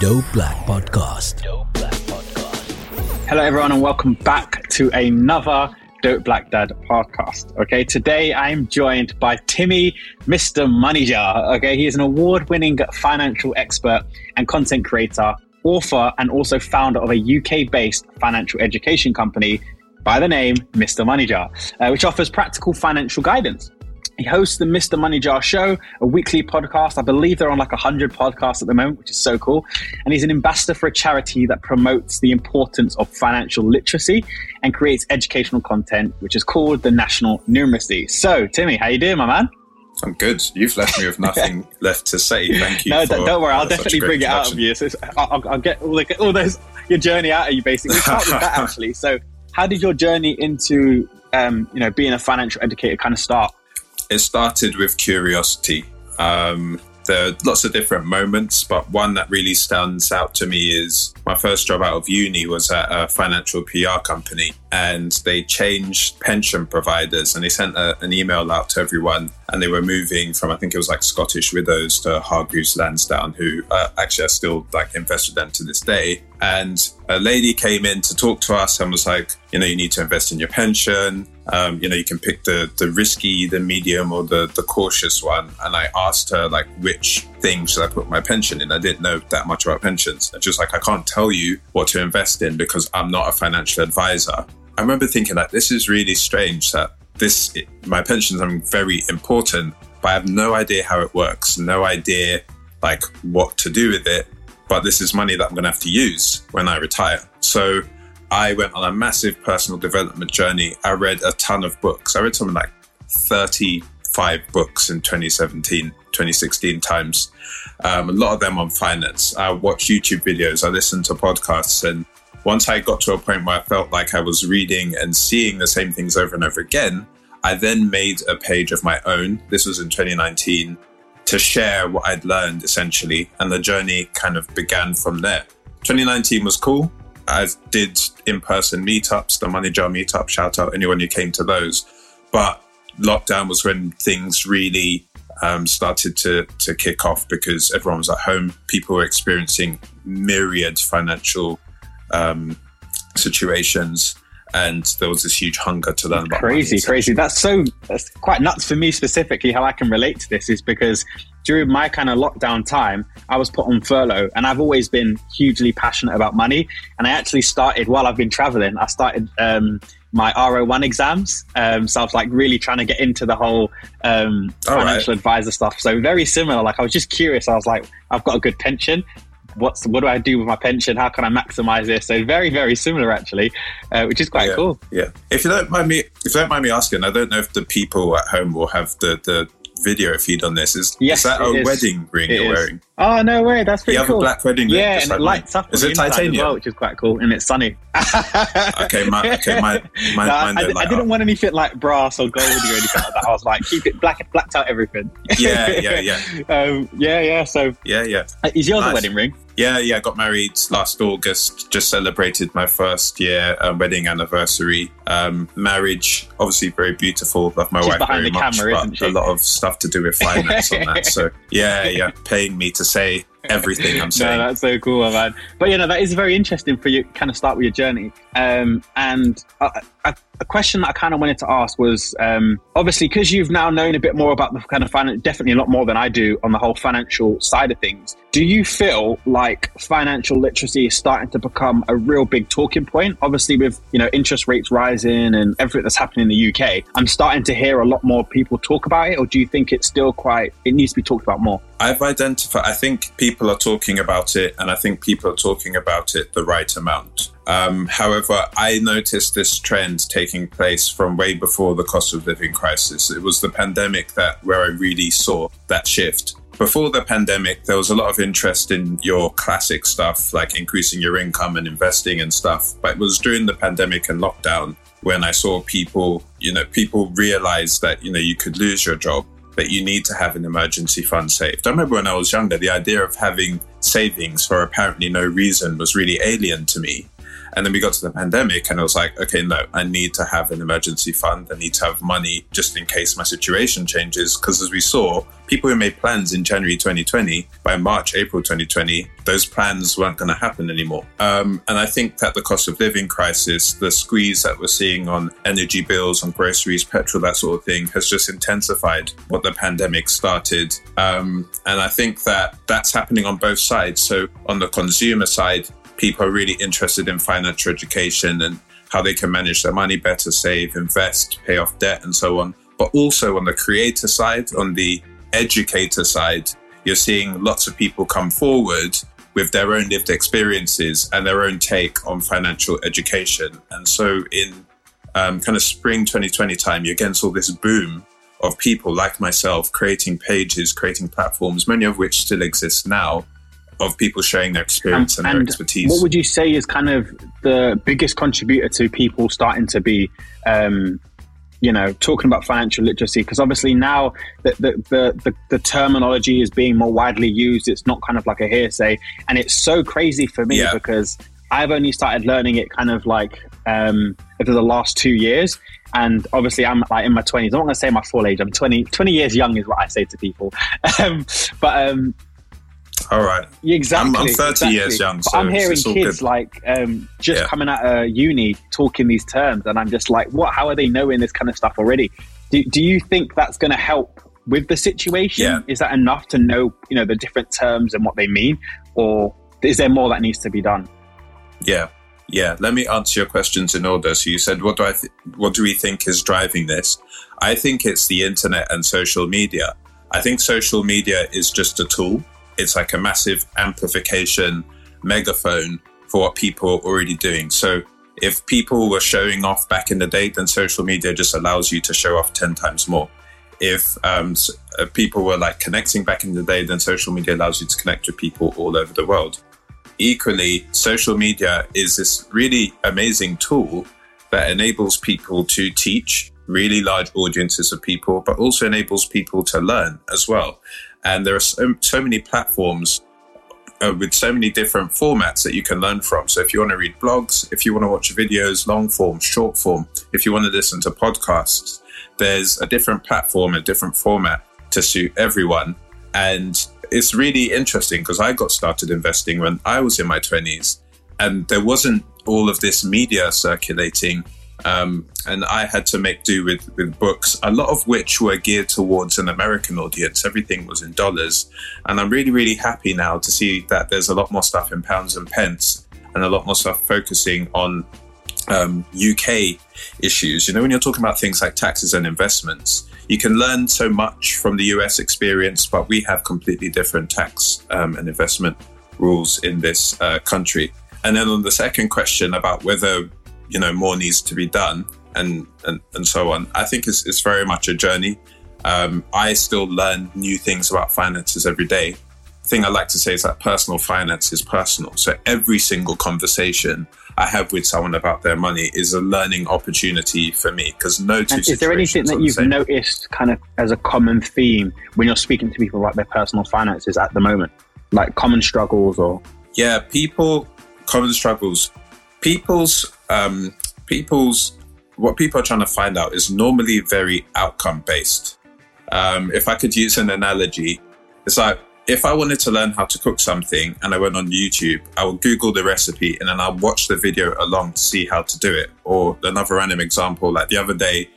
Dope Black Podcast. Hello everyone and welcome back to another Dope Black Dad Podcast. Okay, today I'm joined by Timmy, Mister Money Jar. Okay, he is an award-winning financial expert and content creator, author, and also founder of a UK-based financial education company by the name Mister Money Jar, which offers practical financial guidance. He hosts the Mister Money Jar Show, a weekly podcast. I believe they're on like 100 podcasts at the moment, which is so cool. And he's an ambassador for a charity that promotes the importance of financial literacy and creates educational content, which is called the National Numeracy. So, Timmy, how you doing, my man? I'm good. You've left me with nothing left to say. Thank you. No, don't worry. I'll definitely bring it out of you. So I'll get your journey out of you, basically. Start with that, actually. So, how did your journey into being a financial educator kind of start? It started with curiosity. There are lots of different moments, but one that really stands out to me is my first job out of uni was at a financial PR company, and they changed pension providers, and they sent an email out to everyone, and they were moving from, I think it was like Scottish Widows to Hargreaves Lansdown, who actually I still like invest with them to this day. And a lady came in to talk to us and was like, you need to invest in your pension. You can pick the risky, the medium, or the cautious one. And I asked her, like, which thing should I put my pension in? I didn't know that much about pensions. And she was like, I can't tell you what to invest in because I'm not a financial advisor. I remember thinking, like, this is really strange that my pension is something very important, but I have no idea how it works, no idea, like, what to do with it. But this is money that I'm going to have to use when I retire. So I went on a massive personal development journey. I read a ton of books. I read something like 35 books in 2017, 2016 times. A lot of them on finance. I watched YouTube videos. I listened to podcasts. And once I got to a point where I felt like I was reading and seeing the same things over and over again, I then made a page of my own. This was in 2019. To share what I'd learned, essentially, and the journey kind of began from there. 2019 was cool. I did in-person meetups, the Money Jar meetup, shout out anyone who came to those. But lockdown was when things really started to kick off because everyone was at home. People were experiencing myriad financial situations. And there was this huge hunger to learn about money. Crazy. That's quite nuts for me specifically. How I can relate to this is because during my kind of lockdown time, I was put on furlough, and I've always been hugely passionate about money. And I actually started while I've been traveling. I started my RO1 exams, so I was like really trying to get into the whole financial advisor stuff. So very similar. Like I was just curious. I was like, I've got a good pension. What do I do with my pension? How can I maximize this? So very, very similar actually, which is quite cool. Yeah. If you don't mind me asking, I don't know if the people at home will have the video feed on this. Is that a wedding ring you're wearing? Oh no way! That's pretty cool. You have a black wedding ring. Yeah, and like it lights up. Is it titanium? As well, which is quite cool, and it's sunny. I didn't want anything like brass or gold or anything like that. I was like, keep it blacked out everything. Yeah. So is yours a wedding ring? Yeah, I got married last August, just celebrated my first year wedding anniversary. Marriage, obviously very beautiful, love my wife very much, but a lot of stuff to do with finance on that. So yeah, paying me to say everything I'm saying. No, that's so cool, man. But you know, that is very interesting for you, kind of start with your journey. And a question that I kind of wanted to ask was, obviously, because you've now known a bit more about the kind of finance, definitely a lot more than I do on the whole financial side of things. Do you feel like financial literacy is starting to become a real big talking point? Obviously, with, you know, interest rates rising and everything that's happening in the UK, I'm starting to hear a lot more people talk about it. Or do you think it's still it needs to be talked about more? I think people are talking about it, and I think people are talking about it the right amount. However, I noticed this trend taking place from way before the cost of living crisis. It was the pandemic where I really saw that shift. Before the pandemic, there was a lot of interest in your classic stuff, like increasing your income and investing and stuff. But it was during the pandemic and lockdown when I saw people realize that, you know, you could lose your job, but you need to have an emergency fund saved. I remember when I was younger, the idea of having savings for apparently no reason was really alien to me. And then we got to the pandemic and I was like, okay, no, I need to have an emergency fund. I need to have money just in case my situation changes. Because as we saw, people who made plans in January 2020, by March, April 2020, those plans weren't going to happen anymore. And I think that the cost of living crisis, the squeeze that we're seeing on energy bills, on groceries, petrol, that sort of thing, has just intensified what the pandemic started. And I think that that's happening on both sides. So on the consumer side, people are really interested in financial education and how they can manage their money better, save, invest, pay off debt, and so on. But also on the creator side, on the educator side, you're seeing lots of people come forward with their own lived experiences and their own take on financial education. And so in kind of spring 2020 time, you again saw this boom of people like myself creating pages, creating platforms, many of which still exist now, of people sharing their experience and their expertise. What would you say is kind of the biggest contributor to people starting to be, talking about financial literacy? Because obviously now the terminology is being more widely used. It's not kind of like a hearsay. And it's so crazy for me because I've only started learning it kind of like over the last 2 years. And obviously I'm like in my 20s. I'm not going to say my full age. I'm 20 years young is what I say to people. All right. Exactly. I'm 30 years young. So I'm hearing kids coming out of uni talking these terms, and I'm just like, what? How are they knowing this kind of stuff already? Do you think that's going to help with the situation? Yeah. Is that enough to know, you know, the different terms and what they mean, or is there more that needs to be done? Yeah. Let me answer your questions in order. So you said, what do we think is driving this? I think it's the internet and social media. I think social media is just a tool. It's like a massive amplification megaphone for what people are already doing. So if people were showing off back in the day, then social media just allows you to show off 10 times more. If people were like connecting back in the day, then social media allows you to connect with people all over the world. Equally, social media is this really amazing tool that enables people to teach really large audiences of people, but also enables people to learn as well. And there are so many platforms with so many different formats that you can learn from. So if you want to read blogs, if you want to watch videos, long form, short form, if you want to listen to podcasts, there's a different platform, a different format to suit everyone. And it's really interesting because I got started investing when I was in my 20s and there wasn't all of this media circulating. And I had to make do with books, a lot of which were geared towards an American audience. Everything was in dollars. And I'm really, really happy now to see that there's a lot more stuff in pounds and pence and a lot more stuff focusing on UK issues. You know, when you're talking about things like taxes and investments, you can learn so much from the US experience, but we have completely different tax and investment rules in this country. And then on the second question about whether more needs to be done and so on. I think it's very much a journey. I still learn new things about finances every day. The thing I like to say is that personal finance is personal. So every single conversation I have with someone about their money is a learning opportunity for me because no two situations are the same. Is there anything that you've noticed kind of as a common theme when you're speaking to people about their personal finances at the moment? Like common struggles or... Yeah, common struggles. What people are trying to find out is normally very outcome-based. If I could use an analogy, it's like, if I wanted to learn how to cook something and I went on YouTube, I would Google the recipe and then I'll watch the video along to see how to do it. Or another random example, like the other day,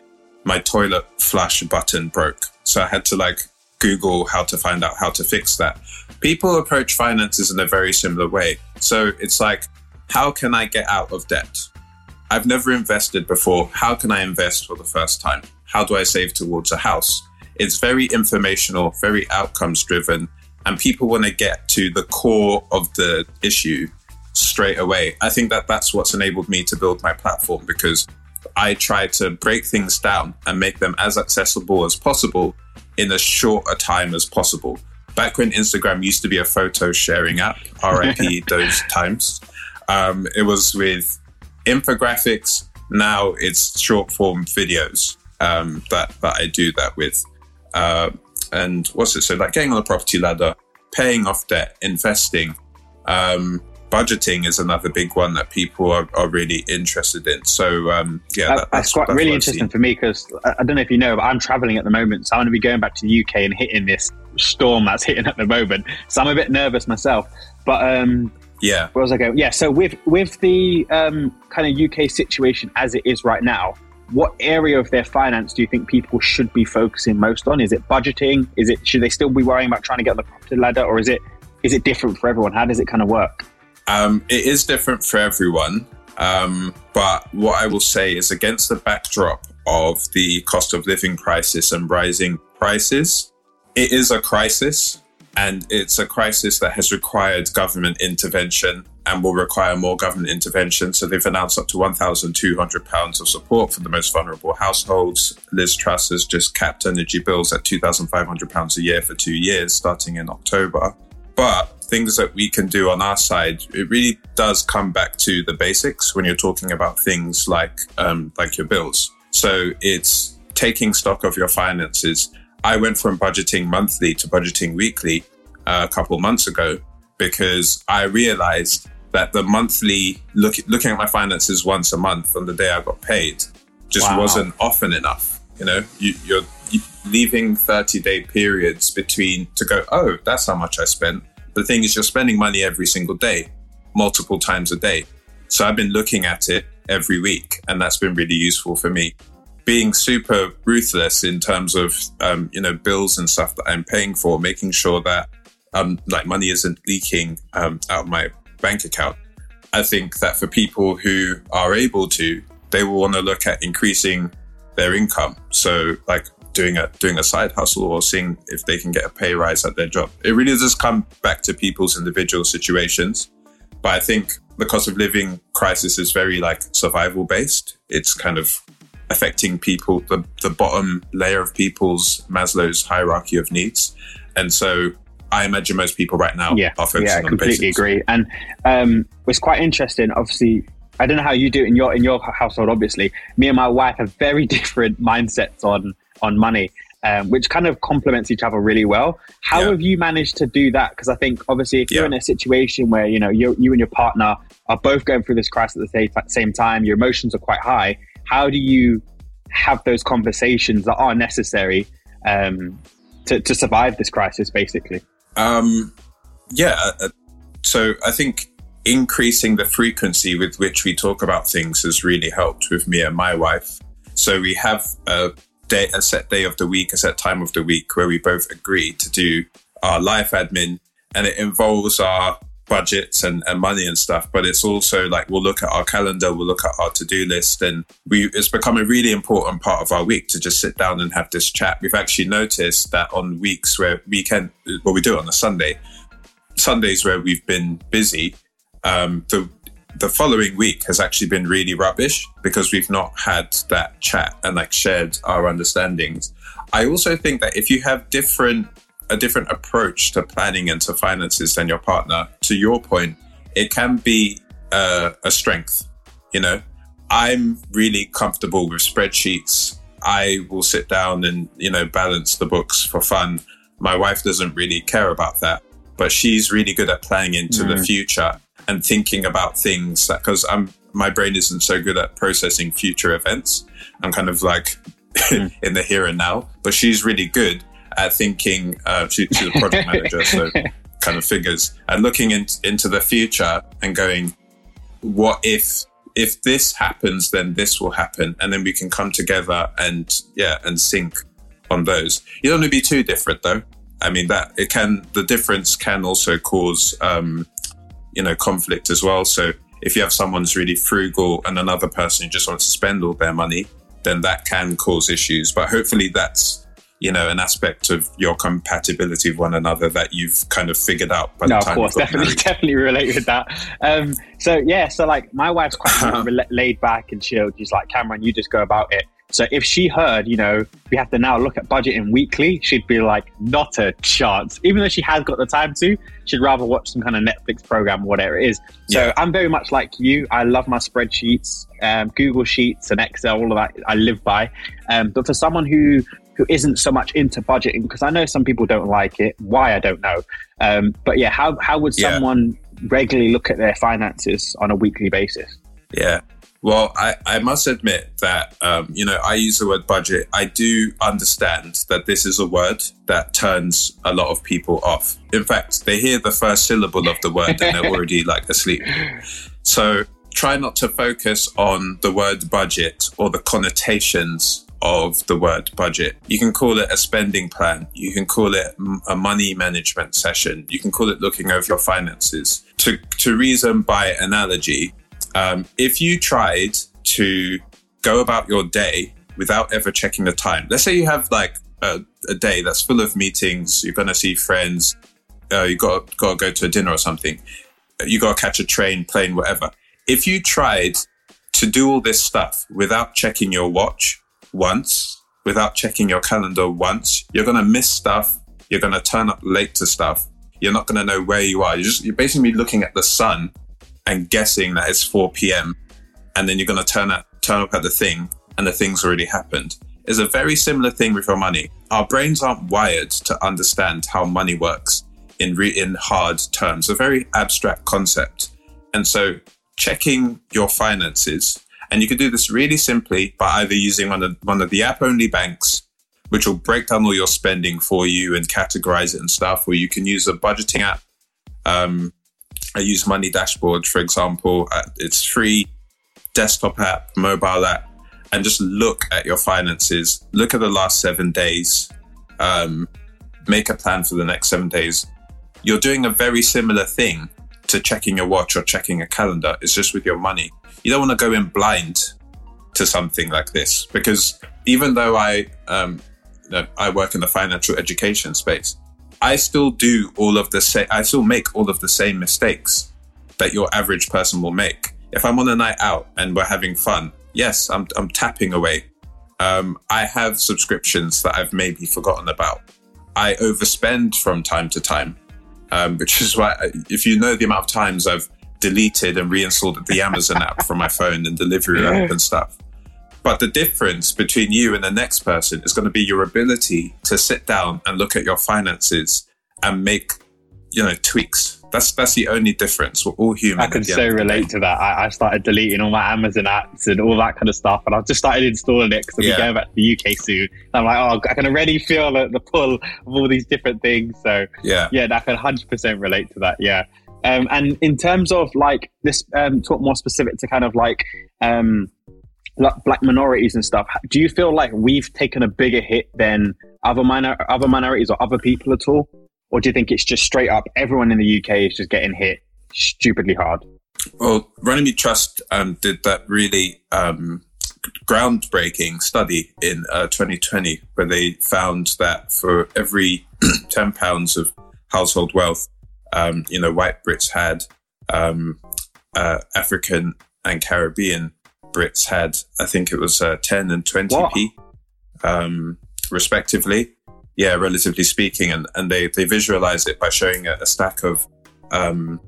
my toilet flush button broke. So I had to Google how to find out how to fix that. People approach finances in a very similar way. So it's like, how can I get out of debt? I've never invested before. How can I invest for the first time? How do I save towards a house? It's very informational, very outcomes driven. And people want to get to the core of the issue straight away. I think that's what's enabled me to build my platform, because I try to break things down and make them as accessible as possible in as short a time as possible. Back when Instagram used to be a photo sharing app, RIP those times, it was with infographics. Now it's short form videos that I do that with. And what's it? So getting on the property ladder, paying off debt, investing, budgeting is another big one that people are really interested in. So that's really interesting for me, because I don't know if you know, but I'm traveling at the moment. So I'm going to be going back to the UK and hitting this storm that's hitting at the moment. So I'm a bit nervous myself, but where was I going? Yeah. So with the kind of UK situation as it is right now, what area of their finance do you think people should be focusing most on? Is it budgeting? Should they still be worrying about trying to get on the property ladder, or is it different for everyone? How does it kind of work? It is different for everyone. But what I will say is, against the backdrop of the cost of living crisis and rising prices, it is a crisis, and it's a crisis that has required government intervention and will require more government intervention. So they've announced up to £1,200 of support for the most vulnerable households. Liz Truss has just capped energy bills at £2,500 a year for 2 years, starting in October. But things that we can do on our side, it really does come back to the basics when you're talking about things like your bills. So it's taking stock of your finances. I went from budgeting monthly to budgeting weekly a couple months ago, because I realized that the monthly looking at my finances once a month on the day I got paid just wasn't often enough. You know, you're leaving 30-day periods between to go, oh, that's how much I spent. The thing is, you're spending money every single day, multiple times a day. So I've been looking at it every week, and that's been really useful for me. Being super ruthless in terms of bills and stuff that I'm paying for, making sure that money isn't leaking out of my bank account. I think that for people who are able to, they will want to look at increasing their income. So doing a side hustle, or seeing if they can get a pay rise at their job. It really does come back to people's individual situations. But I think the cost of living crisis is very survival based. It's kind of affecting people, the bottom layer of people's Maslow's hierarchy of needs. And so I imagine most people right now are focusing on completely basics. Agree. And it's quite interesting. Obviously, I don't know how you do it in your household. Obviously, me and my wife have very different mindsets on money, which kind of complements each other really well. How have you managed to do that? Because I think obviously, if you're in a situation where you and your partner are both going through this crisis at the same time, your emotions are quite high. How do you have those conversations that are necessary to survive this crisis, basically? So I think increasing the frequency with which we talk about things has really helped with me and my wife. So we have a set day of the week, a set time of the week where we both agree to do our life admin, and it involves our budgets and money and stuff. But it's also we'll look at our calendar, we'll look at our to-do list, and it's become a really important part of our week to just sit down and have this chat. We've actually noticed that on weeks where we do it on a Sunday, Sundays where we've been busy, the following week has actually been really rubbish because we've not had that chat and shared our understandings. I also think that if you have a different approach to planning and to finances than your partner, to your point, it can be a strength. I'm really comfortable with spreadsheets. I will sit down and balance the books for fun. My wife doesn't really care about that. but she's really good at playing into the future and thinking about things, because my brain isn't so good at processing future events. I'm kind of like in the here and now, but she's really good at thinking. She's a project manager, so kind of figures and looking into the future and going, what if this happens, then this will happen, and then we can come together and sync on those. You don't want to be too different, though. I mean, the difference can also cause conflict as well. So if you have someone's really frugal and another person who just wants to spend all their money, then that can cause issues. But hopefully that's, an aspect of your compatibility with one another that you've kind of figured out by the time. No, of course, definitely relate with that. So my wife's quite laid back and chilled. She's like, Cameron, you just go about it. So if she heard, we have to now look at budgeting weekly, she'd be like, not a chance. Even though she has got the time to, she'd rather watch some kind of Netflix program, whatever it is. So yeah. I'm very much like you. I love my spreadsheets, Google Sheets and Excel, all of that I live by. But for someone who isn't so much into budgeting, because I know some people don't like it. Why, I don't know. But yeah, how would someone regularly look at their finances on a weekly basis? Yeah. Well, I must admit that, I use the word budget. I do understand that this is a word that turns a lot of people off. In fact, they hear the first syllable of the word and they're already like asleep. So try not to focus on the word budget or the connotations of the word budget. You can call it a spending plan. You can call it a money management session. You can call it looking over your finances. To reason by analogy, if you tried to go about your day without ever checking the time, let's say you have like a day that's full of meetings, you're going to see friends, you got to go to a dinner or something, you got to catch a train, plane, whatever. If you tried to do all this stuff without checking your watch once, without checking your calendar once, you're going to miss stuff, you're going to turn up late to stuff, you're not going to know where you are. You're basically looking at the sun and guessing that it's 4 p.m. and then you're going to turn up at the thing and the thing's already happened. It's a very similar thing with your money. Our brains aren't wired to understand how money works in hard terms, a very abstract concept. And so checking your finances, and you can do this really simply by either using one of the app-only banks, which will break down all your spending for you and categorize it and stuff, or you can use a budgeting app. I use Money Dashboard, for example. It's free, desktop app, mobile app, and just look at your finances. Look at the last 7 days. Make a plan for the next 7 days. You're doing a very similar thing to checking your watch or checking a calendar. It's just with your money. You don't want to go in blind to something like this, because even though I work in the financial education space, I still make all of the same mistakes that your average person will make. If I'm on a night out and we're having fun, yes, I'm tapping away. I have subscriptions that I've maybe forgotten about. I overspend from time to time, which is why, if you know the amount of times I've deleted and reinstalled the Amazon app from my phone and delivery app and stuff. But the difference between you and the next person is going to be your ability to sit down and look at your finances and make, tweaks. That's the only difference. We're all human. I can so relate to that. I started deleting all my Amazon apps and all that kind of stuff, and I've just started installing it because I'll be going back to the UK soon. And I'm like, I can already feel the pull of all these different things. So yeah, I can 100% relate to that. Yeah. And in terms of like this, talk more specific to kind of like, Black minorities and stuff, do you feel like we've taken a bigger hit than other minorities or other people at all? Or do you think it's just straight up everyone in the UK is just getting hit stupidly hard? Well, Runnymede Trust did that really groundbreaking study in 2020 where they found that for every £10 of household wealth, white Brits had, African and Caribbean Brits had, I think it was 10 and 20p, respectively. Yeah, relatively speaking. And they visualized it by showing a stack of 10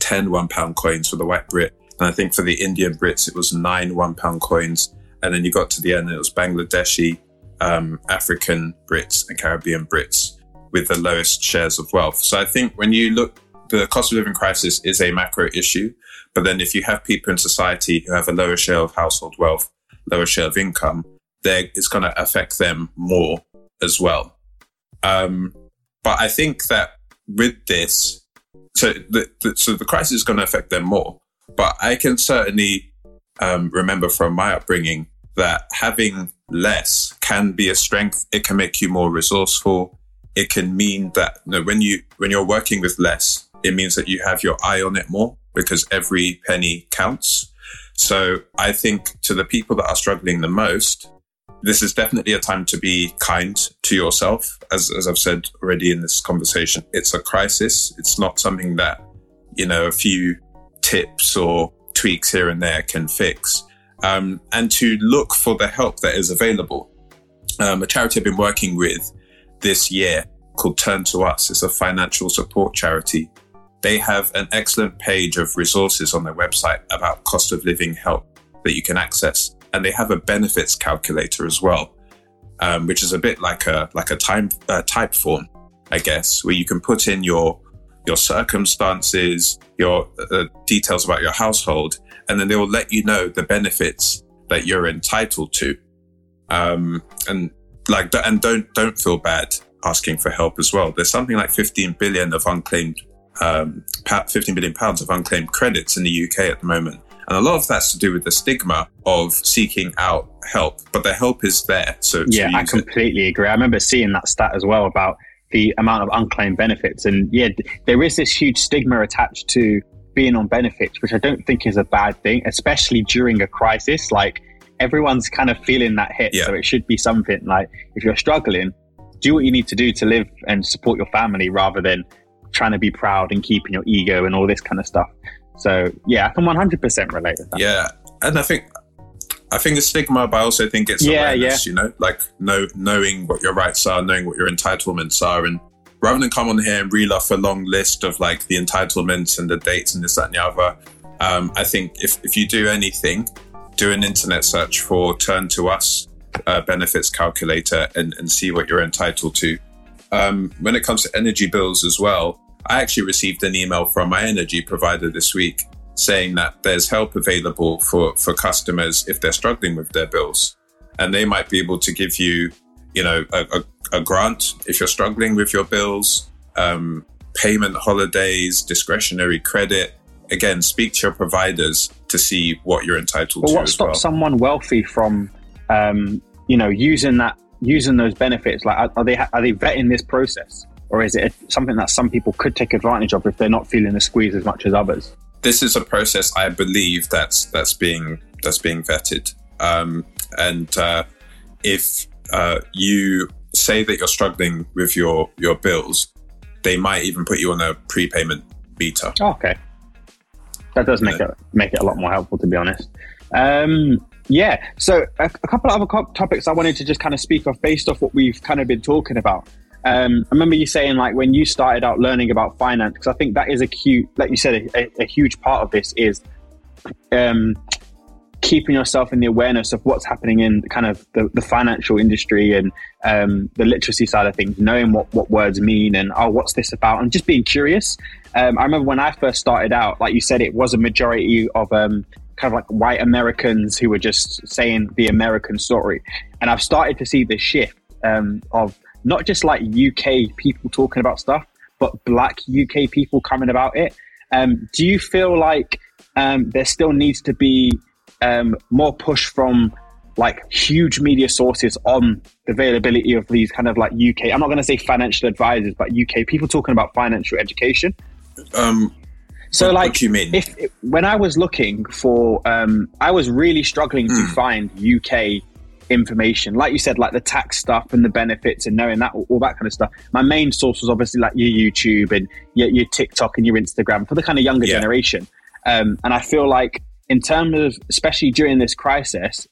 £1 coins for the white Brit. And I think for the Indian Brits, it was 9 £1 coins. And then you got to the end, it was Bangladeshi, African Brits and Caribbean Brits. with the lowest shares of wealth. So I think when you look, the cost of living crisis is a macro issue. But then if you have people in society who have a lower share of household wealth, lower share of income, it's going to affect them more as well. But I think that with this, so the crisis is going to affect them more. But I can certainly remember from my upbringing that having less can be a strength. It can make you more resourceful. It can mean that when you're working with less, it means that you have your eye on it more because every penny counts. So I think to the people that are struggling the most, this is definitely a time to be kind to yourself. As I've said already in this conversation, it's a crisis. It's not something that, a few tips or tweaks here and there can fix. And to look for the help that is available. A charity I've been working with this year called Turn to Us. It's a financial support charity. They have an excellent page of resources on their website about cost of living help that you can access. And they have a benefits calculator as well, which is a bit like a type form, I guess, where you can put in your circumstances, your details about your household, and then they will let you know the benefits that you're entitled to. And don't feel bad asking for help as well. There's something like 15 billion pounds of unclaimed credits in the UK at the moment. And a lot of that's to do with the stigma of seeking out help, but the help is there. So yeah, I completely agree. I remember seeing that stat as well about the amount of unclaimed benefits. And yeah, there is this huge stigma attached to being on benefits, which I don't think is a bad thing, especially during a crisis. Like everyone's kind of feeling that hit. Yeah. So it should be something like, if you're struggling, do what you need to do to live and support your family rather than trying to be proud and keeping your ego and all this kind of stuff. So yeah, I can 100% relate with that. Yeah, and I think it's stigma, but I also think it's awareness, knowing what your rights are, knowing what your entitlements are, and rather than come on here and reel off a long list of like the entitlements and the dates and this, that and the other, I think if you do anything, do an internet search for Turn to Us benefits calculator and see what you're entitled to. When it comes to energy bills as well, I actually received an email from my energy provider this week saying that there's help available for customers if they're struggling with their bills. And they might be able to give you, a grant if you're struggling with your bills, payment holidays, discretionary credit. Again, speak to your providers to see what you're entitled to as well. What stops someone wealthy from, using those benefits? Like, are they vetting this process? Or is it something that some people could take advantage of if they're not feeling the squeeze as much as others? This is a process, I believe, that's being vetted. If you say that you're struggling with your bills, they might even put you on a prepayment meter. Oh, okay, that does make it a lot more helpful, to be honest. Yeah. So a couple of other topics I wanted to just kind of speak of based off what we've kind of been talking about. I remember you saying like when you started out learning about finance, because I think that is a huge part of this is keeping yourself in the awareness of what's happening in kind of the financial industry and the literacy side of things, knowing what words mean and what's this about, and just being curious. I remember when I first started out, like you said, it was a majority of kind of like white Americans who were just saying the American story, and I've started to see this shift of not just like UK people talking about stuff, but Black UK people coming about it. Do you feel like there still needs to be more push from like huge media sources on the availability of these kind of like UK, I'm not going to say financial advisors, but UK people talking about financial education? So like, what do you mean? When I was looking for, I was really struggling to find UK information, like you said, like the tax stuff and the benefits and knowing that, all that kind of stuff. My main source was obviously like your YouTube and your TikTok and your Instagram for the kind of younger generation. And I feel like in terms of, especially during this crisis,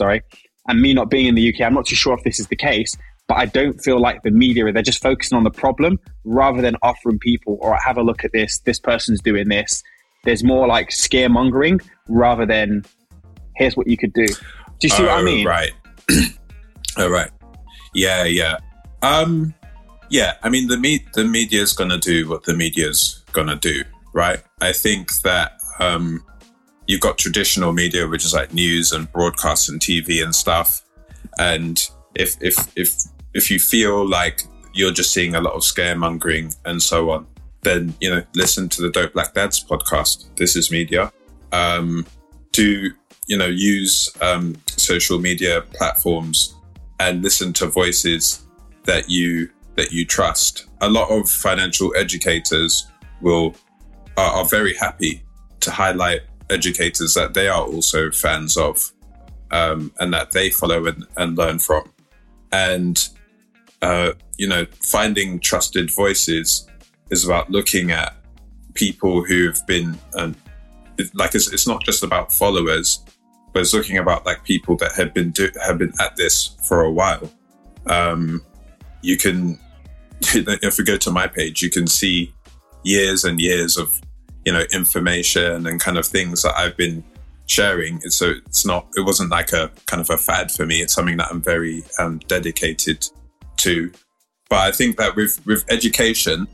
and me not being in the UK, I'm not too sure if this is the case, but I don't feel like the media, they're just focusing on the problem rather than offering people, or have a look at this, this person's doing this. There's more like scaremongering rather than here's what you could do. Do you see what I mean? Right. All right. Yeah. Yeah, I mean, the media is going to do what the media's going to do, right? I think that you've got traditional media, which is like news and broadcasts and TV and stuff. And if you feel like you're just seeing a lot of scaremongering and so on, then, you know, listen to the Dope Black Dads podcast. This is media. Use social media platforms and listen to voices that you trust. A lot of financial educators are very happy to highlight educators that they are also fans of, and that they follow and learn from. And, finding trusted voices is about looking at people who've been, it's not just about followers, but it's looking about like people that have been at this for a while. You can, if we go to my page, you can see years and years of, information and kind of things that I've been sharing. And so it wasn't like a kind of a fad for me. It's something that I'm very dedicated to. But I think that with education,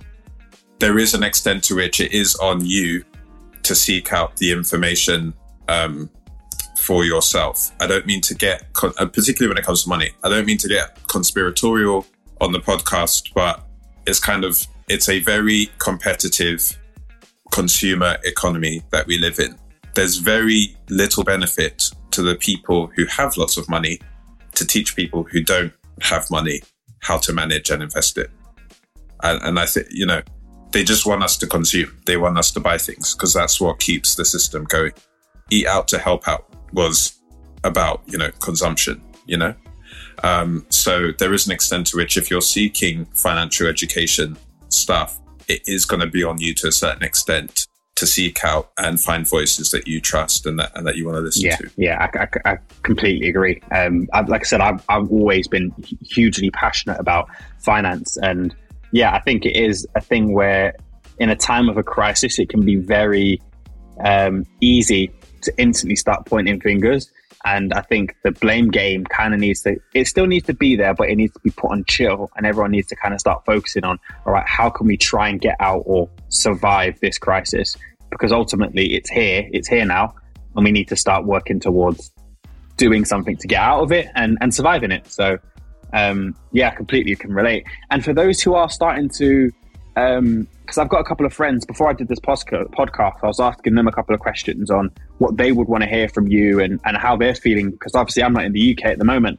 there is an extent to which it is on you to seek out the information for yourself. I don't mean to get, particularly when it comes to money, I don't mean to get conspiratorial on the podcast, but it's a very competitive consumer economy that we live in. There's very little benefit to the people who have lots of money to teach people who don't have money how to manage and invest it. And I think, they just want us to consume. They want us to buy things because that's what keeps the system going. Eat out to help out was about, consumption, So there is an extent to which if you're seeking financial education stuff, it is going to be on you to a certain extent to seek out and find voices that you trust and that you want to listen to. Yeah, I completely agree. Like I said, I've always been hugely passionate about finance. And yeah, I think it is a thing where in a time of a crisis, it can be very easy to instantly start pointing fingers. And I think the blame game kind of needs to be there, but it needs to be put on chill, and everyone needs to kind of start focusing on, all right, how can we try and get out or survive this crisis? Because ultimately it's here now, and we need to start working towards doing something to get out of it and surviving it. So, completely can relate. And for those who are starting to, because I've got a couple of friends, before I did this podcast, I was asking them a couple of questions on what they would want to hear from you and how they're feeling, because obviously I'm not in the UK at the moment.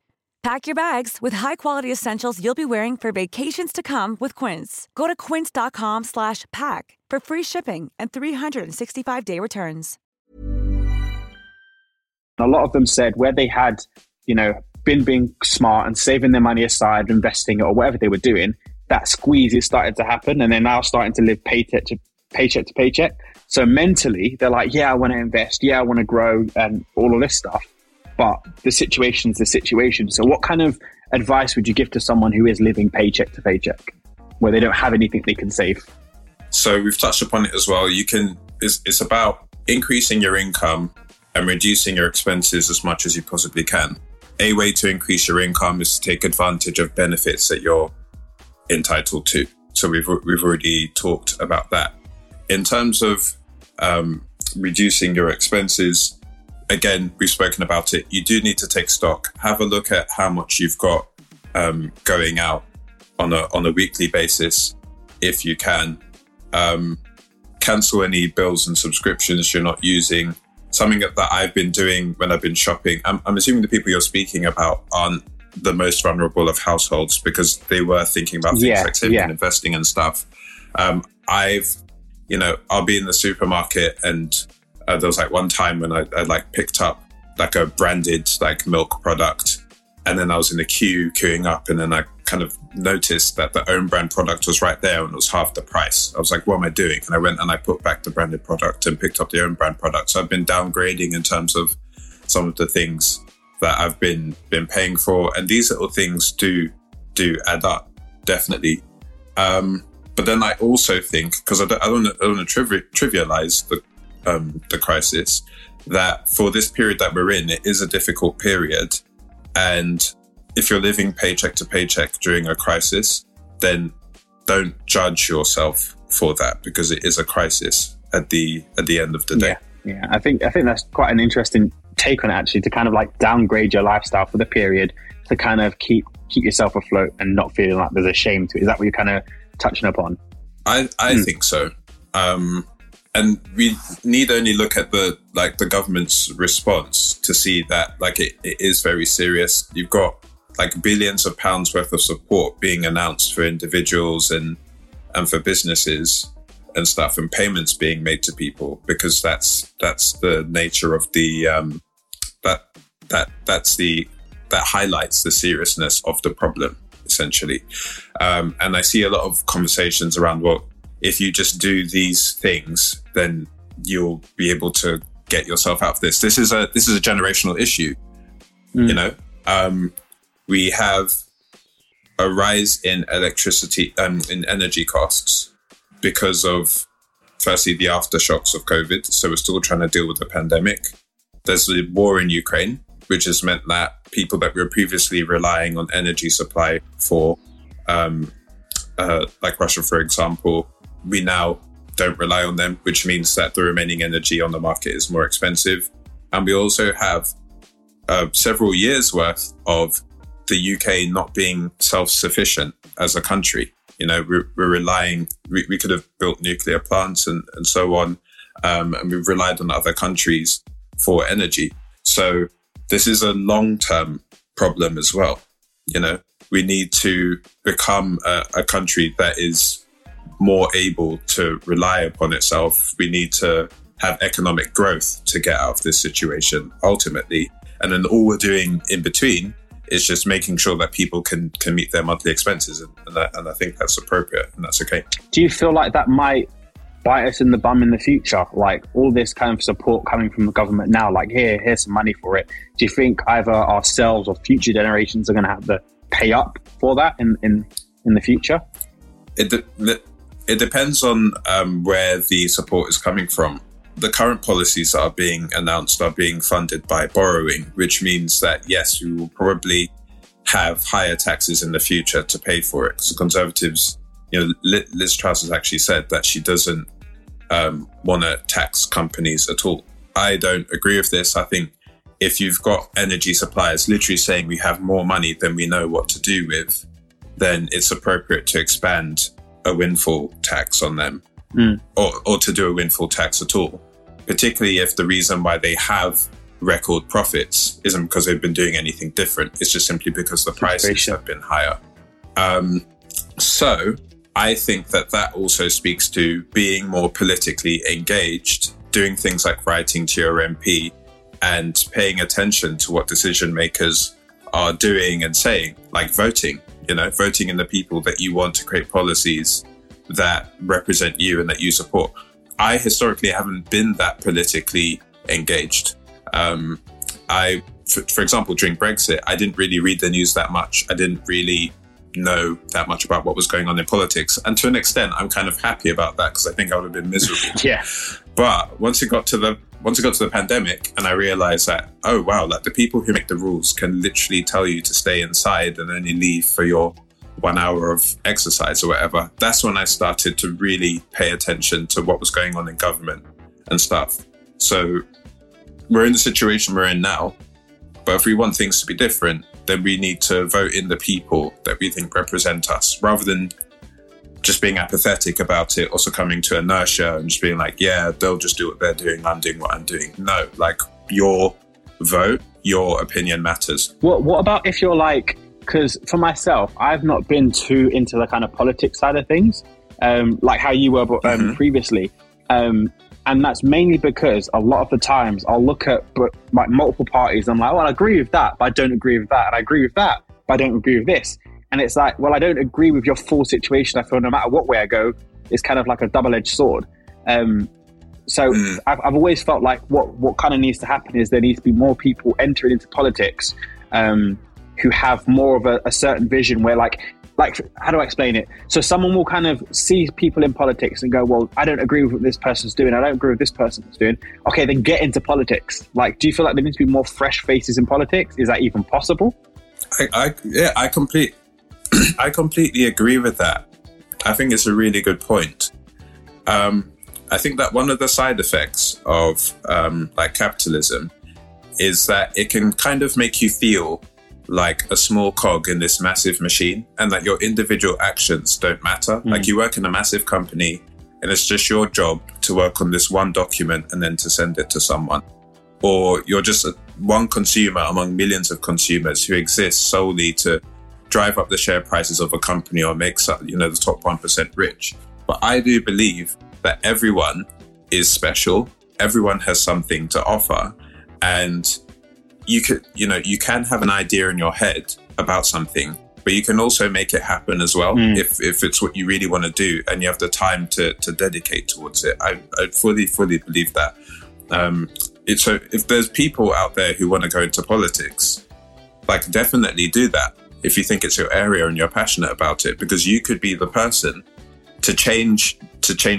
Pack your bags with high-quality essentials you'll be wearing for vacations to come with Quince. Go to quince.com/pack for free shipping and 365-day returns. A lot of them said where they had, been being smart and saving their money aside, investing it or whatever they were doing, that squeeze is starting to happen, and they're now starting to live paycheck to paycheck. So mentally, they're like, yeah, I want to invest. Yeah, I want to grow and all of this stuff. But the situation's the situation. So what kind of advice would you give to someone who is living paycheck to paycheck where they don't have anything they can save? So we've touched upon it as well. It's about increasing your income and reducing your expenses as much as you possibly can. A way to increase your income is to take advantage of benefits that you're entitled to. So we've already talked about that. In terms of reducing your expenses, again, we've spoken about it. You do need to take stock. Have a look at how much you've got going out on a weekly basis. if you can. Cancel any bills and subscriptions you're not using. Something that I've been doing when I've been shopping, I'm assuming the people you're speaking about aren't the most vulnerable of households, because they were thinking about things like saving and investing and stuff. I'll be in the supermarket and there was one time when I like picked up a branded milk product, and then I was in the queuing up, and then I kind of noticed that the own brand product was right there and it was half the price. I was like, what am I doing? And I went and I put back the branded product and picked up the own brand product. So I've been downgrading in terms of some of the things that I've been paying for. And these little things do add up, definitely. But then I also think, because I don't want to trivialize the crisis, that for this period that we're in, it is a difficult period. And if you're living paycheck to paycheck during a crisis, then don't judge yourself for that, because it is a crisis at the end of the day. Yeah. I think that's quite an interesting take on it, actually, to kind of downgrade your lifestyle for the period to kind of keep yourself afloat and not feeling like there's a shame to it. Is that what you're kind of touching upon? I think so. And we need only look at the government's response to see that it is very serious. You've got billions of pounds worth of support being announced for individuals and for businesses and stuff, and payments being made to people, because that's the nature of the that highlights the seriousness of the problem, essentially. And I see a lot of conversations around, well, if you just do these things, then you'll be able to get yourself out of this. This is a generational issue. Mm. We have a rise in electricity in energy costs because of, firstly, the aftershocks of COVID. So we're still trying to deal with the pandemic. There's the war in Ukraine, which has meant that people that were previously relying on energy supply for, Russia, for example, we now don't rely on them, which means that the remaining energy on the market is more expensive. And we also have several years worth of the UK not being self-sufficient as a country. We're relying, we could have built nuclear plants and so on. And we've relied on other countries for energy. So this is a long-term problem as well. We need to become a country that is more able to rely upon itself. We need to have economic growth to get out of this situation ultimately. And then all we're doing in between is just making sure that people can meet their monthly expenses. And I think that's appropriate and that's okay. Do you feel like that might bite us in the bum in the future? All this kind of support coming from the government now, here's some money for it. Do you think either ourselves or future generations are going to have to pay up for that in the future? It depends on where the support is coming from. The current policies that are being announced are being funded by borrowing, which means that, yes, we will probably have higher taxes in the future to pay for it. So Conservatives, Liz Truss has actually said that she doesn't want to tax companies at all. I don't agree with this. I think if you've got energy suppliers literally saying we have more money than we know what to do with, then it's appropriate to expand a windfall tax on them. Mm. Or to do a windfall tax at all, particularly if the reason why they have record profits isn't because they've been doing anything different. It's just simply because the prices have been higher. So I think that also speaks to being more politically engaged, doing things like writing to your MP and paying attention to what decision makers are doing and saying, like voting, voting in the people that you want to create policies that represent you and that you support. I historically haven't been that politically engaged. For example, during Brexit, I didn't really read the news that much. I didn't really know that much about what was going on in politics. And to an extent, I'm kind of happy about that, because I think I would have been miserable. Yeah. But once it got to the pandemic, and I realized that, oh, wow, the people who make the rules can literally tell you to stay inside and only leave for your 1 hour of exercise or whatever, that's when I started to really pay attention to what was going on in government and stuff. So we're in the situation we're in now, but if we want things to be different, then we need to vote in the people that we think represent us, rather than just being apathetic about it or succumbing to inertia and just being like, yeah, they'll just do what they're doing, I'm doing what I'm doing. No, like, your vote, your opinion matters. What about if you're like, because for myself, I've not been too into the kind of politics side of things, like how you were previously. And that's mainly because a lot of the times I'll look at like multiple parties and I'm like, well, I agree with that, but I don't agree with that. And I agree with that, but I don't agree with this. And it's like, well, I don't agree with your full situation. I feel no matter what way I go, it's kind of like a double-edged sword. So I've always felt like what kind of needs to happen is there needs to be more people entering into politics who have more of a certain vision where like, how do I explain it? So someone will kind of see people in politics and go, well, I don't agree with what this person's doing. I don't agree with this person's doing. Okay, then get into politics. Like, do you feel like there needs to be more fresh faces in politics? Is that even possible? I completely agree with that. I think it's a really good point. I think that one of the side effects of like capitalism is that it can kind of make you feel like a small cog in this massive machine and that your individual actions don't matter. Like, you work in a massive company and it's just your job to work on this one document and then to send it to someone. Or you're just one consumer among millions of consumers who exist solely to drive up the share prices of a company or make, you know, the top 1% rich. But I do believe that everyone is special. Everyone has something to offer. And you can have an idea in your head about something, but you can also make it happen as well if it's what you really want to do and you have the time to dedicate towards it. I fully believe that. So if there's people out there who want to go into politics, like, definitely do that if you think it's your area and you're passionate about it, because you could be the person to change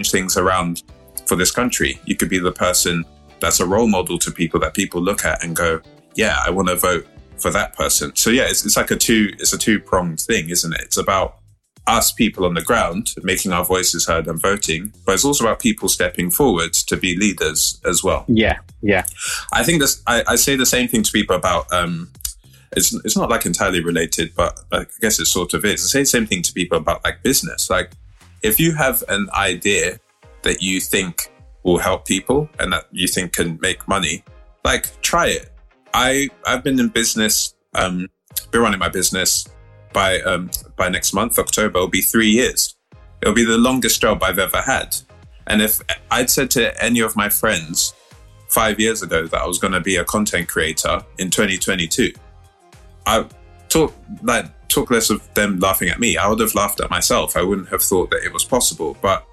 things around for this country. You could be the person that's a role model to people that people look at and go, yeah, I want to vote for that person. So yeah, it's like it's a two-pronged thing, isn't it? It's about us people on the ground making our voices heard and voting, but it's also about people stepping forward to be leaders as well. Yeah. I think this. I say the same thing to people about. It's not like entirely related, but I guess it sort of is. I say the same thing to people about like business. Like, if you have an idea that you think will help people and that you think can make money, like, try it. I've been in business, been running my business by next month, October, it'll be 3 years. It'll be the longest job I've ever had. And if I'd said to any of my friends 5 years ago that I was going to be a content creator in 2022, I talk less of them laughing at me. I would have laughed at myself. I wouldn't have thought that it was possible. But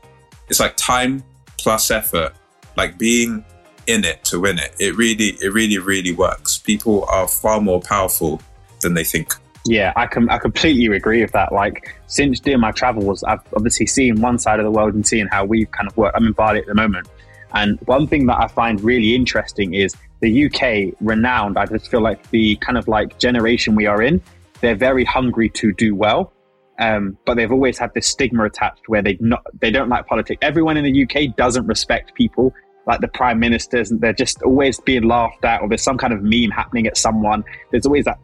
it's like time plus effort, like being in it to win it. It really works. People are far more powerful than they think. Yeah, I completely agree with that. Like, since doing my travels, I've obviously seen one side of the world and seeing how we kind of work. I'm in Bali at the moment. And one thing that I find really interesting is the UK, renowned, I just feel like the kind of like generation we are in, they're very hungry to do well. But they've always had this stigma attached where they don't like politics. Everyone in the UK doesn't respect people like the prime ministers, and they're just always being laughed at, or there's some kind of meme happening at someone. There's always that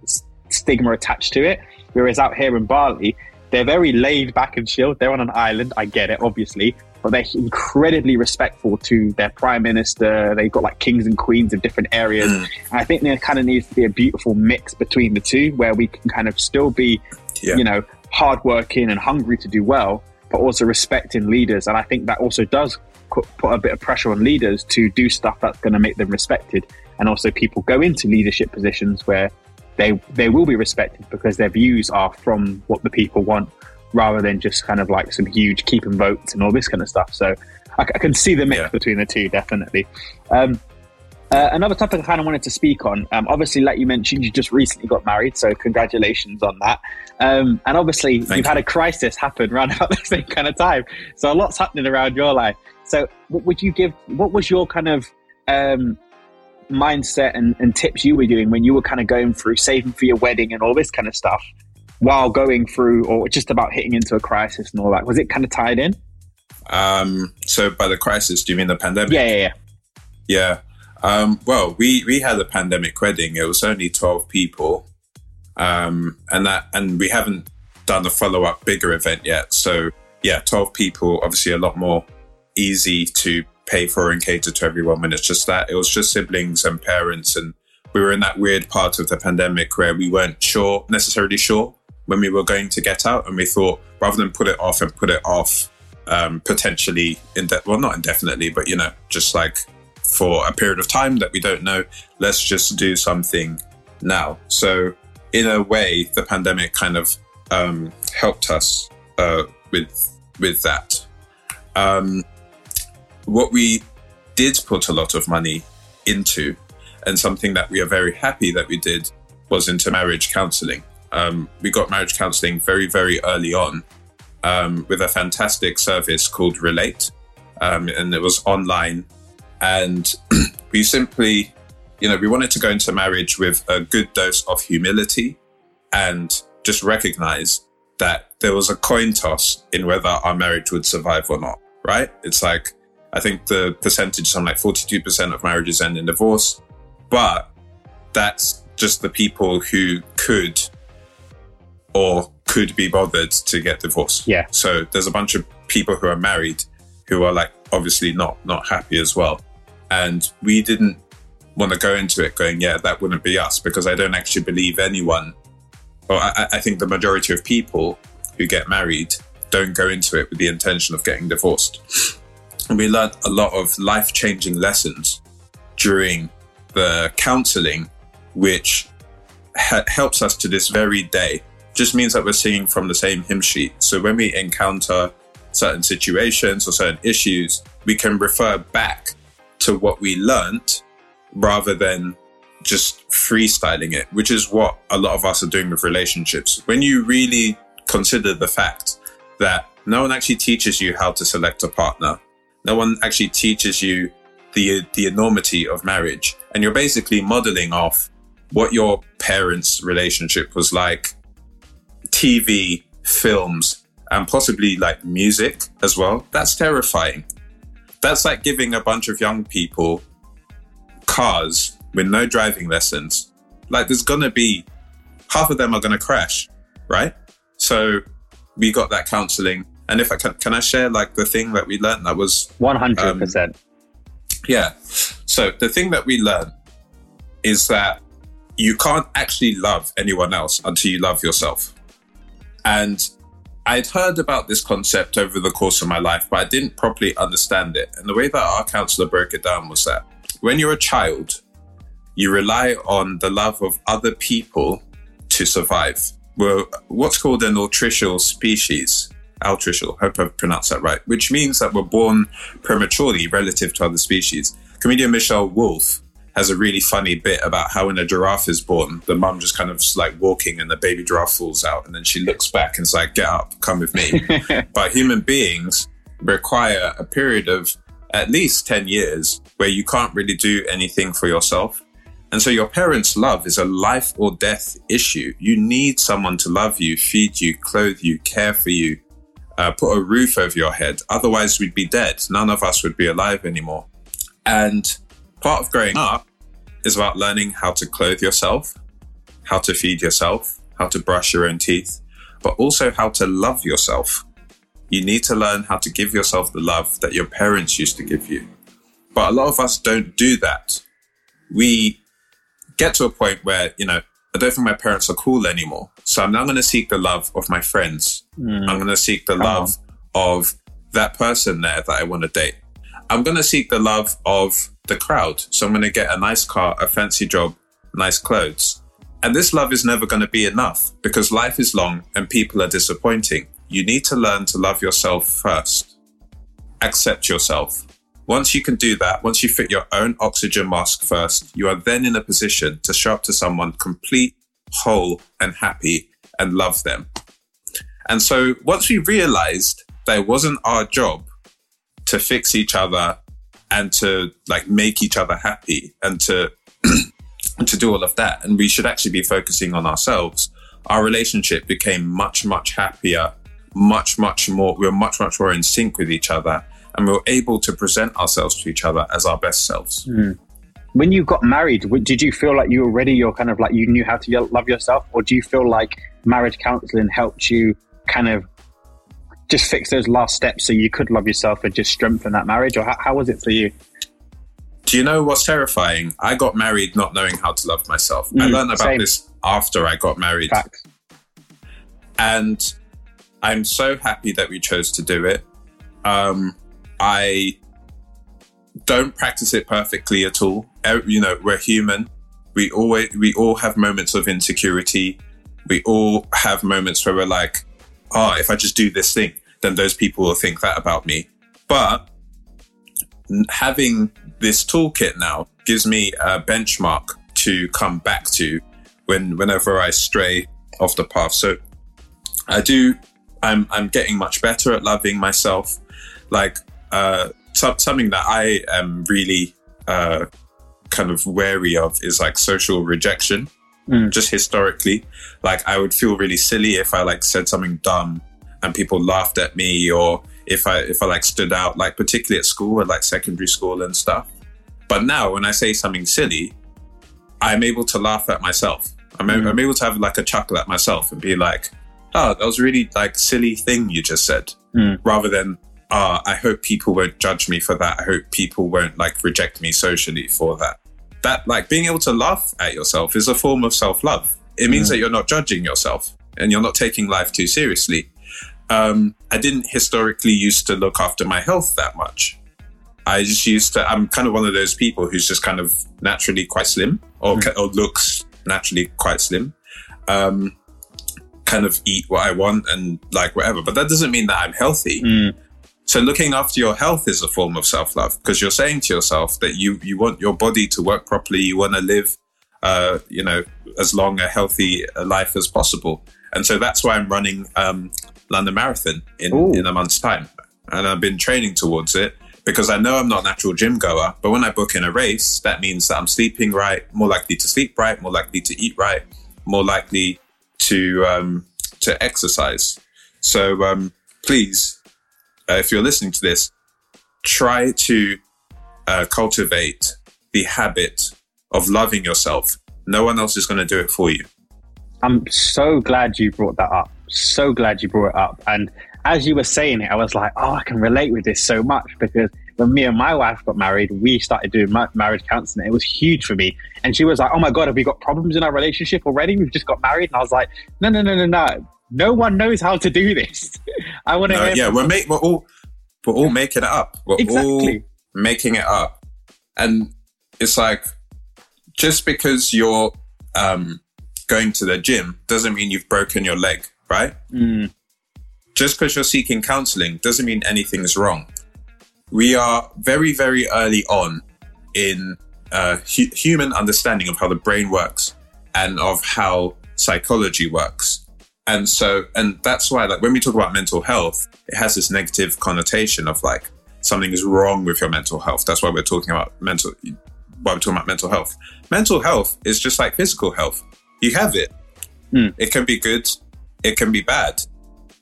stigma attached to it. Whereas out here in Bali, they're very laid back and chilled. They're on an island. I get it, obviously. But they're incredibly respectful to their prime minister. They've got like kings and queens of different areas. And I think there kind of needs to be a beautiful mix between the two where we can kind of still be, you know, hardworking and hungry to do well, but also respecting leaders. And I think that also does put a bit of pressure on leaders to do stuff that's going to make them respected. And also people go into leadership positions where they will be respected because their views are from what the people want, rather than just kind of like some huge keep and votes and all this kind of stuff. So I can see the mix between the two, definitely. Another topic I kind of wanted to speak on, obviously, like you mentioned, you just recently got married, so congratulations on that. And obviously, you've had a crisis happen around about the same kind of time. So a lot's happening around your life. So what was your kind of mindset and tips you were doing when you were kind of going through saving for your wedding and all this kind of stuff, while going through or just about hitting into a crisis and all that? Was it kind of tied in? So by the crisis, do you mean the pandemic? Yeah. Well, we had a pandemic wedding. It was only 12 people. And we haven't done a follow-up bigger event yet. So yeah, 12 people, obviously a lot more easy to pay for and cater to everyone when it's just that. It was just siblings and parents. And we were in that weird part of the pandemic where we weren't necessarily sure when we were going to get out. And we thought, rather than put it off, potentially, not indefinitely, but, you know, just like for a period of time that we don't know, let's just do something now. So in a way, the pandemic kind of helped us with that. What we did put a lot of money into, and something that we are very happy that we did, was into marriage counselling. We got marriage counselling very, very early on with a fantastic service called Relate, and it was online. And we simply, you know, we wanted to go into marriage with a good dose of humility and just recognise that there was a coin toss in whether our marriage would survive or not, right? It's like, I think the percentage, something like 42% of marriages end in divorce, but that's just the people who could be bothered to get divorced. Yeah. So there's a bunch of people who are married who are like, obviously not happy as well. And we didn't want to go into it going, yeah, that wouldn't be us, because I don't actually believe anyone, or I think the majority of people who get married don't go into it with the intention of getting divorced. And we learned a lot of life-changing lessons during the counselling, which helps us to this very day. Just means that we're singing from the same hymn sheet. So when we encounter certain situations or certain issues, we can refer back to what we learnt rather than just freestyling it, which is what a lot of us are doing with relationships. When you really consider the fact that no one actually teaches you how to select a partner, no one actually teaches you the enormity of marriage. And you're basically modeling off what your parents' relationship was like, TV, films, and possibly like music as well. That's terrifying. That's like giving a bunch of young people cars with no driving lessons. Like, there's going to be, half of them are going to crash, right? So we got that counselling. And if I can I share like the thing that we learned that was 100%. Yeah. So the thing that we learned is that you can't actually love anyone else until you love yourself. And I'd heard about this concept over the course of my life, but I didn't properly understand it. And the way that our counselor broke it down was that when you're a child, you rely on the love of other people to survive. We're what's called an altricial species. Altricial, hope I've pronounced that right, which means that we're born prematurely relative to other species. Comedian Michelle Wolf has a really funny bit about how when a giraffe is born, the mum just kind of like walking and the baby giraffe falls out, and then she looks back and's like, get up, come with me. But human beings require a period of at least 10 years where you can't really do anything for yourself. And so your parents' love is a life or death issue. You need someone to love you, feed you, clothe you, care for you, put a roof over your head. Otherwise, we'd be dead. None of us would be alive anymore. And part of growing up is about learning how to clothe yourself, how to feed yourself, how to brush your own teeth, but also how to love yourself. You need to learn how to give yourself the love that your parents used to give you. But a lot of us don't do that. We get to a point where, you know, I don't think my parents are cool anymore. So I'm now going to seek the love of my friends. I'm going to seek the love of that person there that I want to date. I'm going to seek the love of the crowd. So I'm going to get a nice car, a fancy job, nice clothes. And this love is never going to be enough because life is long and people are disappointing. You need to learn to love yourself first. Accept yourself. Once you can do that, once you fit your own oxygen mask first, you are then in a position to show up to someone complete, whole, and happy, and love them. And so once we realized that it wasn't our job to fix each other and to like make each other happy and to to do all of that, and we should actually be focusing on ourselves, our relationship became much, much happier, much more, we were much more in sync with each other. And we were able to present ourselves to each other as our best selves. Mm. When you got married, did you feel like you were ready? You're kind of like you knew how to love yourself, or do you feel like marriage counselling helped you kind of just fix those last steps so you could love yourself and just strengthen that marriage? Or how was it for you? Do you know what's terrifying? I got married not knowing how to love myself. I learned about this after I got married. Facts. And I'm so happy that we chose to do it. I don't practice it perfectly at all. You know, we're human. We all have moments of insecurity. We all have moments where we're like, oh, if I just do this thing, then those people will think that about me. But having this toolkit now gives me a benchmark to come back to whenever I stray off the path. So I'm getting much better at loving myself. Like, something that I am really kind of wary of is like social rejection. Just historically, like I would feel really silly if I like said something dumb and people laughed at me, or if I like stood out, like particularly at school and like secondary school and stuff. But now when I say something silly, I'm able to laugh at myself. I'm able to have like a chuckle at myself and be like, oh, that was really like silly thing you just said, rather than, I hope people won't judge me for that. I hope people won't like reject me socially for that. That like being able to laugh at yourself is a form of self-love. It means that you're not judging yourself and you're not taking life too seriously. I didn't historically used to look after my health that much. I'm kind of one of those people who's just kind of naturally quite slim or looks naturally quite slim. Kind of eat what I want and like whatever, but that doesn't mean that I'm healthy. So looking after your health is a form of self-love, because you're saying to yourself that you want your body to work properly. You want to live, you know, as long a healthy life as possible. And so that's why I'm running London Marathon in a month's time. And I've been training towards it because I know I'm not a natural gym goer. But when I book in a race, that means that I'm sleeping right, more likely to sleep right, more likely to eat right, more likely to exercise. So please... if you're listening to this, try to cultivate the habit of loving yourself. No one else is going to do it for you. I'm so glad you brought that up. So glad you brought it up. And as you were saying it, I was like, oh, I can relate with this so much, because when me and my wife got married, we started doing marriage counseling. It was huge for me. And she was like, oh my God, have we got problems in our relationship already? We've just got married. And I was like, no. No one knows how to do this. I want to hear. Yeah, we're all making it up. We're all making it up. And it's like, just because you're going to the gym doesn't mean you've broken your leg, right? Just because you're seeking counseling doesn't mean anything is wrong. We are very, very early on in human understanding of how the brain works and of how psychology works. And so, and that's why, like, when we talk about mental health, it has this negative connotation of like something is wrong with your mental health. That's why we're talking about mental health. Mental health is just like physical health. You have it. It can be good. It can be bad.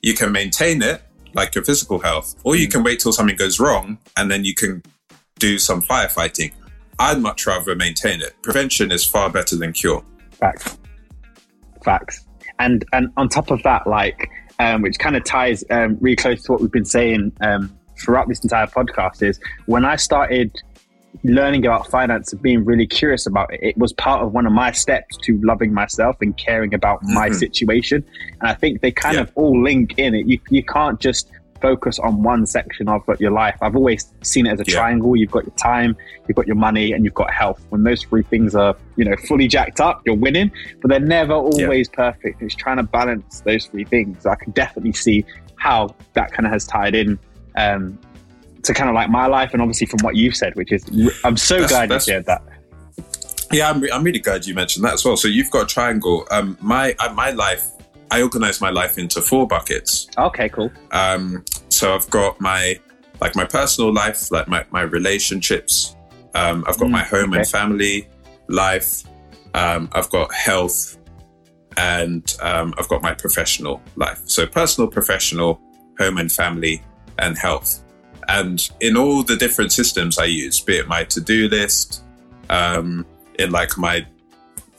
You can maintain it like your physical health, or you can wait till something goes wrong and then you can do some firefighting. I'd much rather maintain it. Prevention is far better than cure. Facts. And on top of that, like, which kind of ties really close to what we've been saying throughout this entire podcast, is when I started learning about finance and being really curious about it, it was part of one of my steps to loving myself and caring about my situation. And I think they kind of all link in it. You can't just focus on one section of your life. I've always seen it as a triangle. You've got your time, you've got your money, and you've got health. When those three things are, you know, fully jacked up, you're winning, but they're never always perfect. It's trying to balance those three things. I can definitely see how that kind of has tied in to kind of like my life, and obviously from what you've said, which is, I'm so glad you shared that. Yeah, I'm really glad you mentioned that as well. So you've got a triangle. My life, I organize my life into 4 buckets. Okay, cool. So I've got my personal life, like my relationships. I've got my home and family life. I've got health, and I've got my professional life. So personal, professional, home and family, and health. And in all the different systems I use, be it my to-do list, in like my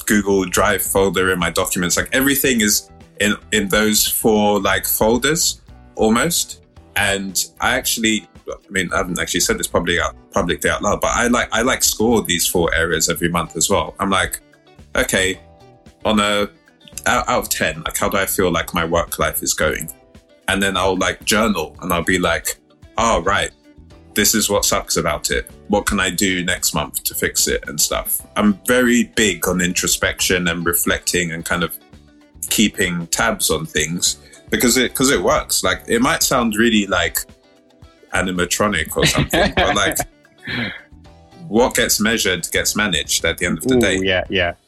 Google Drive folder, in my documents, like everything is in those 4 like folders. almost. And I haven't actually said this publicly out loud, but I score these four areas every month as well. I'm like, okay, on a out of 10, like, how do I feel like my work life is going? And then I'll journal and I'll be like, oh, right, this is what sucks about it. What can I do next month to fix it and stuff? I'm very big on introspection and reflecting and kind of keeping tabs on things because it works. Like, it might sound really animatronic or something, but what gets measured gets managed at the end of the day.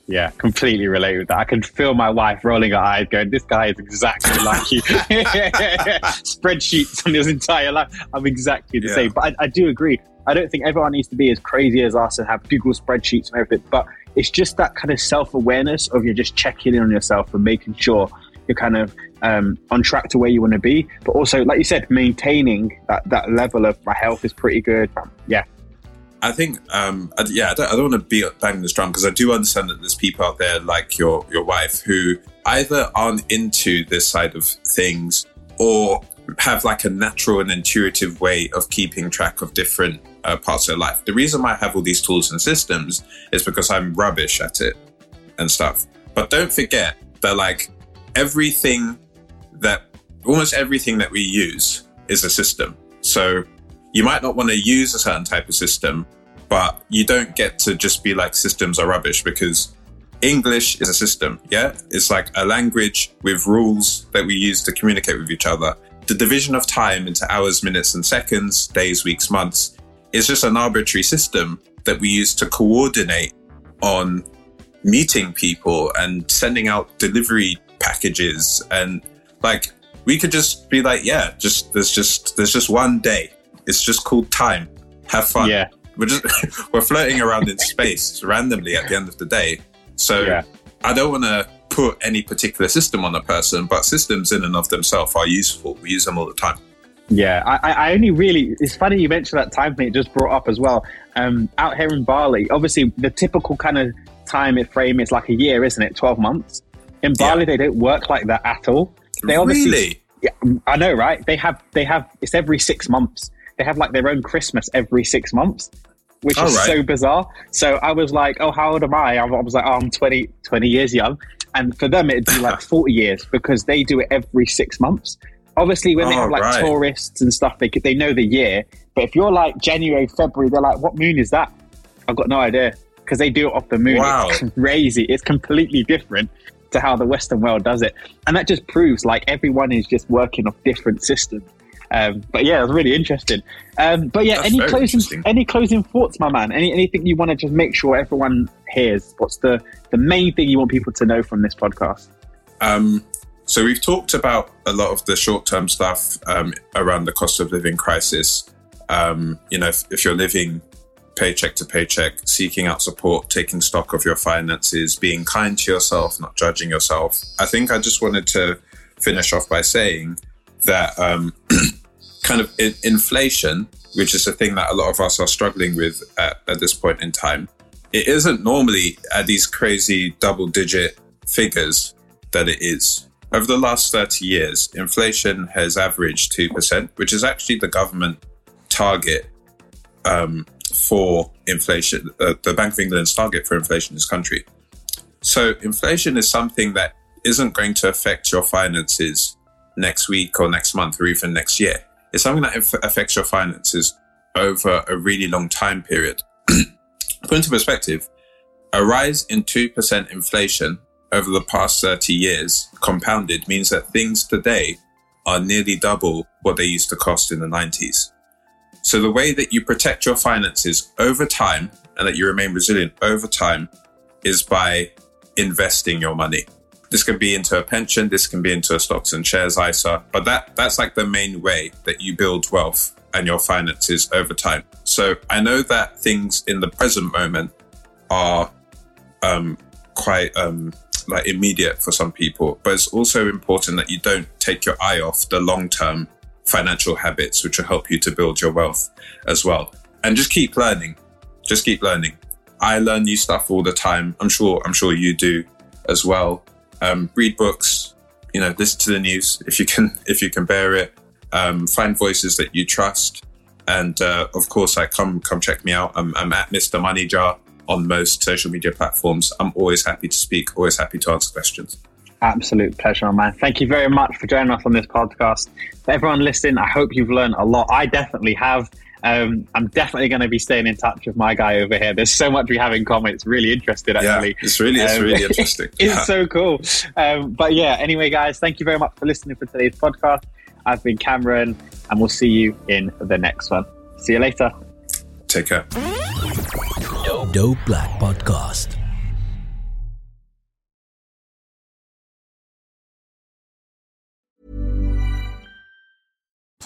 Yeah, completely relate with that. I can feel my wife rolling her eyes going, this guy is exactly like you. Spreadsheets on his entire life. I'm exactly the same. But I do agree. I don't think everyone needs to be as crazy as us and have Google spreadsheets and everything. But it's just that kind of self-awareness of you're just checking in on yourself and making sure you're kind of on track to where you want to be. But also, like you said, maintaining that level of my health is pretty good. Yeah. I think, I don't want to be banging this drum because I do understand that there's people out there like your wife who either aren't into this side of things or have a natural and intuitive way of keeping track of different parts of their life. The reason why I have all these tools and systems is because I'm rubbish at it and stuff. But don't forget that almost everything that we use is a system. So you might not want to use a certain type of system, but you don't get to just be like, systems are rubbish, because English is a system, yeah? It's like a language with rules that we use to communicate with each other. The division of time into hours, minutes and seconds, days, weeks, months, is just an arbitrary system that we use to coordinate on meeting people and sending out delivery packages. And we could just be there's just one day. It's just called time. Have fun. Yeah. We're floating around in space randomly at the end of the day. So yeah. I don't want to put any particular system on a person, but systems in and of themselves are useful. We use them all the time. Yeah, I only really... It's funny you mentioned that time thing. It just brought up as well. Out here in Bali, obviously the typical kind of time frame is a year, isn't it? 12 months. In Bali, they don't work like that at all. They obviously, really? Yeah, I know, right? They have. It's every 6 months. They have their own Christmas every 6 months, which is so bizarre. So I was like, oh, how old am I? I was like, oh, I'm 20 years young. And for them, it'd be 40 years because they do it every 6 months. Obviously, when they have tourists and stuff, they know the year. But if you're January, February, they're like, what moon is that? I've got no idea, because they do it off the moon. Wow. It's crazy. It's completely different to how the Western world does it. And that just proves everyone is just working off different systems. But yeah, it was really interesting. But yeah, that's any closing thoughts, my man? Anything you want to just make sure everyone hears? What's the main thing you want people to know from this podcast? So we've talked about a lot of the short-term stuff around the cost of living crisis. If you're living paycheck to paycheck, seeking out support, taking stock of your finances, being kind to yourself, not judging yourself. I think I just wanted to finish off by saying that inflation, which is a thing that a lot of us are struggling with at this point in time, it isn't normally at these crazy double-digit figures that it is. Over the last 30 years, inflation has averaged 2%, which is actually the government target for inflation, the Bank of England's target for inflation in this country. So inflation is something that isn't going to affect your finances next week or next month or even next year. It's something that affects your finances over a really long time period. Put into perspective, a rise in 2% inflation over the past 30 years compounded means that things today are nearly double what they used to cost in the 90s. So the way that you protect your finances over time and that you remain resilient over time is by investing your money. This can be into a pension, this can be into a stocks and shares ISA, but that's the main way that you build wealth and your finances over time. So I know that things in the present moment are quite immediate for some people, but it's also important that you don't take your eye off the long-term financial habits, which will help you to build your wealth as well. And just keep learning. I learn new stuff all the time. I'm sure you do as well. Read books, listen to the news if you can bear it. Find voices that you trust. And of course, come check me out. I'm at Mister Money Jar on most social media platforms. I'm always happy to speak, always happy to answer questions. Absolute pleasure, my man. Thank you very much for joining us on this podcast. For everyone listening, I hope you've learned a lot. I definitely have. I'm definitely going to be staying in touch with my guy over here. There's so much we have in common. It's really interesting, actually. Yeah, it's really interesting. It's so cool. But yeah, anyway, guys, thank you very much for listening for today's podcast. I've been Cameron, and we'll see you in the next one. See you later. Take care. Dope Black Podcast.